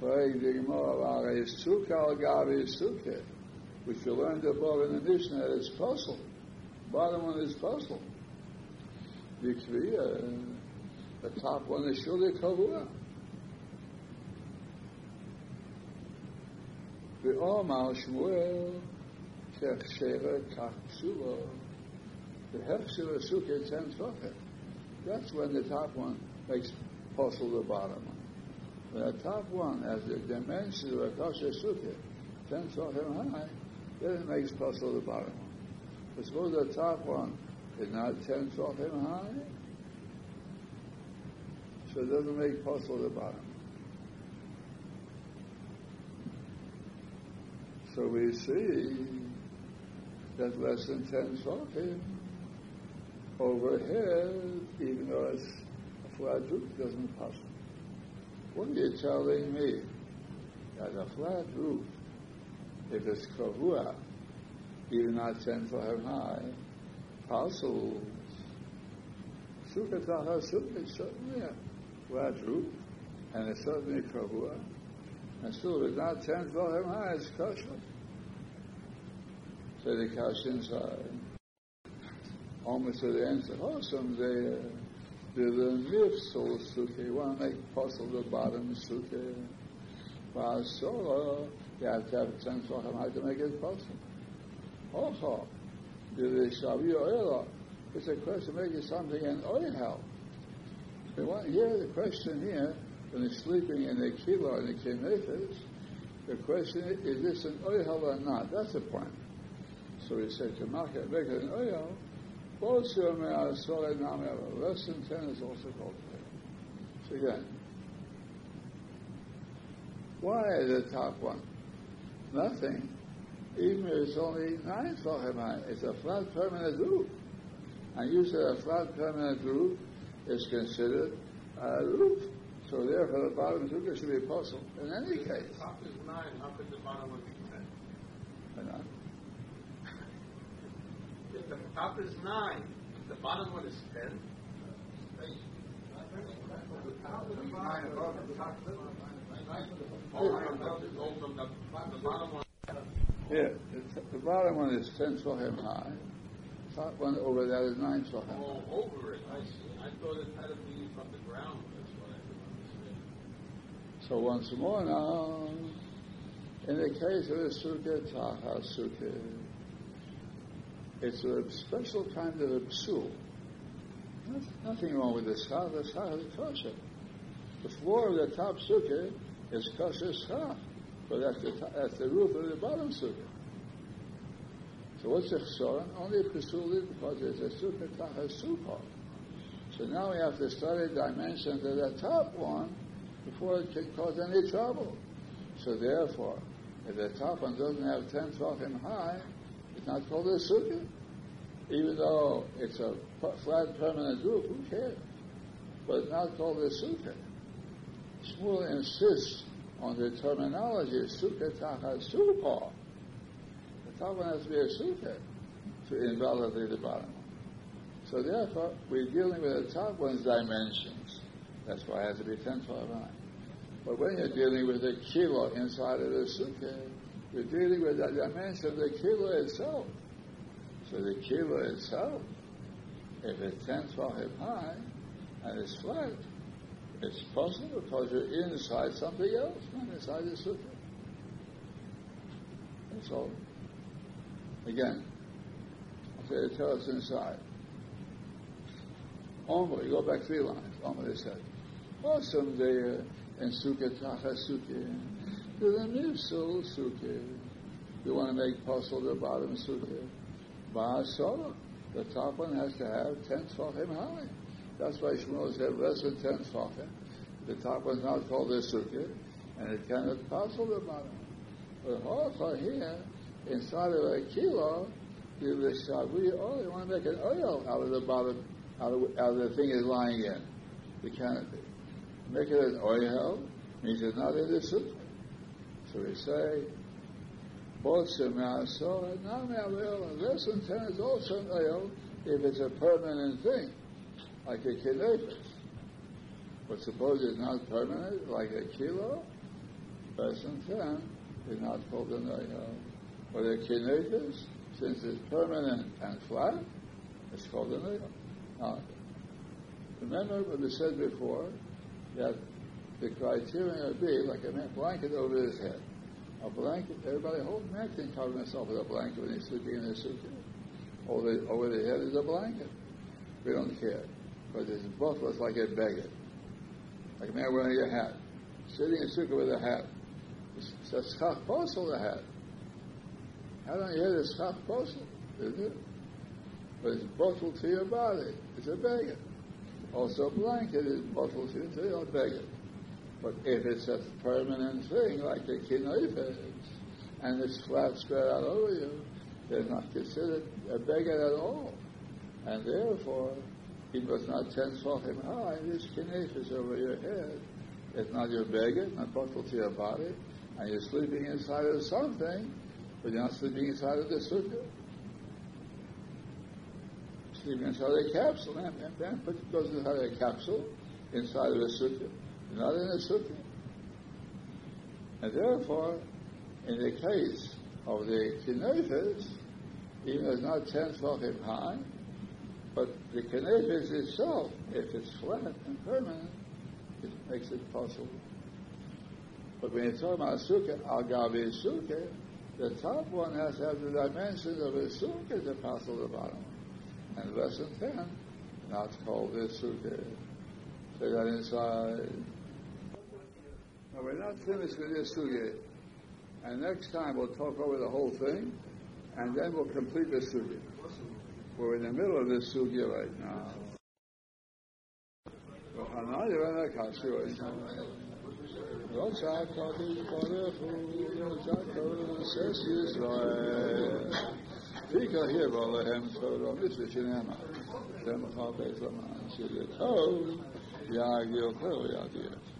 Fragt die Gemara, Aray Sukkah or Gabi Sukkah, which you learned above in the Mishnah, is puzzle. Bottom one is puzzle. The top one is surely Kavua. The Omar Shmuel, Kech Sheva Kachsuva, the Hefsheva Sukkah Ten Sukkah. That's when the top one makes puzzle the bottom one. The top one has the dimensions of a kosher sukkah, 10 tefachim high, then it makes puzzle the bottom one. But suppose the top one is not 10 tefachim high, so it doesn't make puzzle the bottom. So we see that less than 10 tefachim over here, even though it's a fladruk, doesn't puzzle. What are you telling me? That a flat roof, if it's kavua, even not 10 tefachim high, puzzles. Sukkah taha sukkah, it's certainly a flat roof, and it's certainly kavua. And still, if it's not 10 tefachim high, it's kosher. So the Kashians are almost to the answer. Awesome, the nifsal sukkah, you want to make puzzle the bottom sukkah. By solo, you have to have 10 tefachim high to make it puzzle. Also, the shavi oila, it's a question of making something in oil. Here, the question here, when they're sleeping in the kilo and the kinefes, the question is this an oil or not? That's the point. So we said to market, make it an oil. Less than 10 is also called oil. So again, why the top one? Nothing. Even if it's only 9 tefachim high, it's a flat permanent roof. And usually a flat permanent roof is considered a roof. So therefore the bottom sukkah should be puzzled. In any case. If the top is 9, how could the bottom would be 10? Why not? If the top is 9, the bottom one is 10. Yeah, the bottom one is 10 tefachim high. The top one over that is 9 tefachim high. Oh, over it, I see. I thought it had to be from the ground. That's what I understood. So once more now, in the case of the sukkah, taha sukkah, it's a special kind of a psul. Nothing wrong with the schach. The schach is kosher. The floor of the top sukkah is kosher schach, but that's the roof of the bottom sukkah. So what's the chsoron? Only psul because it's a sukkah taha sukkah. So now we have to study dimensions of the top one before it can cause any trouble. So therefore, if the top one doesn't have 10 tefachim high, it's not called a sukkah. Even though it's a flat permanent roof, who cares? But it's not called a sukkah. Shmuel insists on the terminology sukkah taha sukkah. The top one has to be a sukkah to invalidate the bottom one. So therefore, we're dealing with the top one's dimensions. That's why it has to be 10 tefachim high. But when you're dealing with a kilo inside of the sukkah, you're dealing with the dimension of the kilo itself. So the kilo itself, if it's 10 tefachim high and it's flat, it's possible because you're inside something else, not inside the sukkah. That's all. Again, okay, tell us inside. Omri, you go back 3 lines. Omri said, awesome there in sukkah tacha sukkah. To the mifsul sukkah. You want to make puzzle the bottom sukkah. Ba'asora. The top one has to have 10 tefachim high. That's why Shmuel said less than 10 tefachim. The top one's not called a sukkah, and it cannot puzzle the bottom. But also here, inside of a kilo, you want to make an oil out of the bottom, out of the thing it's lying in, the canopy. Make it an oil means it's not in the sukkah. So we say, Bolsa Me'asor, and now Me'avel, less than 10 is also an oil if it's a permanent thing, like a kinefes. But suppose it's not permanent, like a kilo, person can is not called an ayah. For the kinetics, since it's permanent and flat, it's called an ayah. Now, remember what we said before, that the criterion would be like a blanket over his head. A blanket, everybody, whole man can cover himself with a blanket when he's sleeping in his suitcase. Over the head is a blanket. We don't care. Because it's both of us like a beggar. Like a man wearing a hat. Sitting in a sukkah with a hat. It's a schach posel, the hat. How don't you hear the schach posel? Isn't it? But it's bottled to your body. It's a beggar. Also, a blanket is bottled to your beggar. But if it's a permanent thing, like a kinoifes, and it's flat spread out over you, they're not considered a beggar at all. And therefore, it was not 10 sofim high. This kinoifes over your head, it's not your beggar, not buckled to your body, and you're sleeping inside of something, but you're not sleeping inside of the sukkah. Sleeping inside of a capsule. Man goes inside of a capsule, inside of a sukkah. Not in a sukkah. And therefore, in the case of the kinefes, even though it's not 10 sofim high, but the kinefes itself, if it's flat and permanent, it makes it possible. But when you talk about sukkah, al-gabi sukkah, the top one has to have the dimensions of a sukkah to pass to the bottom. And lesson 10, not called a sukkah. Say that inside. Now we're not finished with this sugya, and next time we'll talk over the whole thing, and then we'll complete the sugya. We're in the middle of this sugya right now.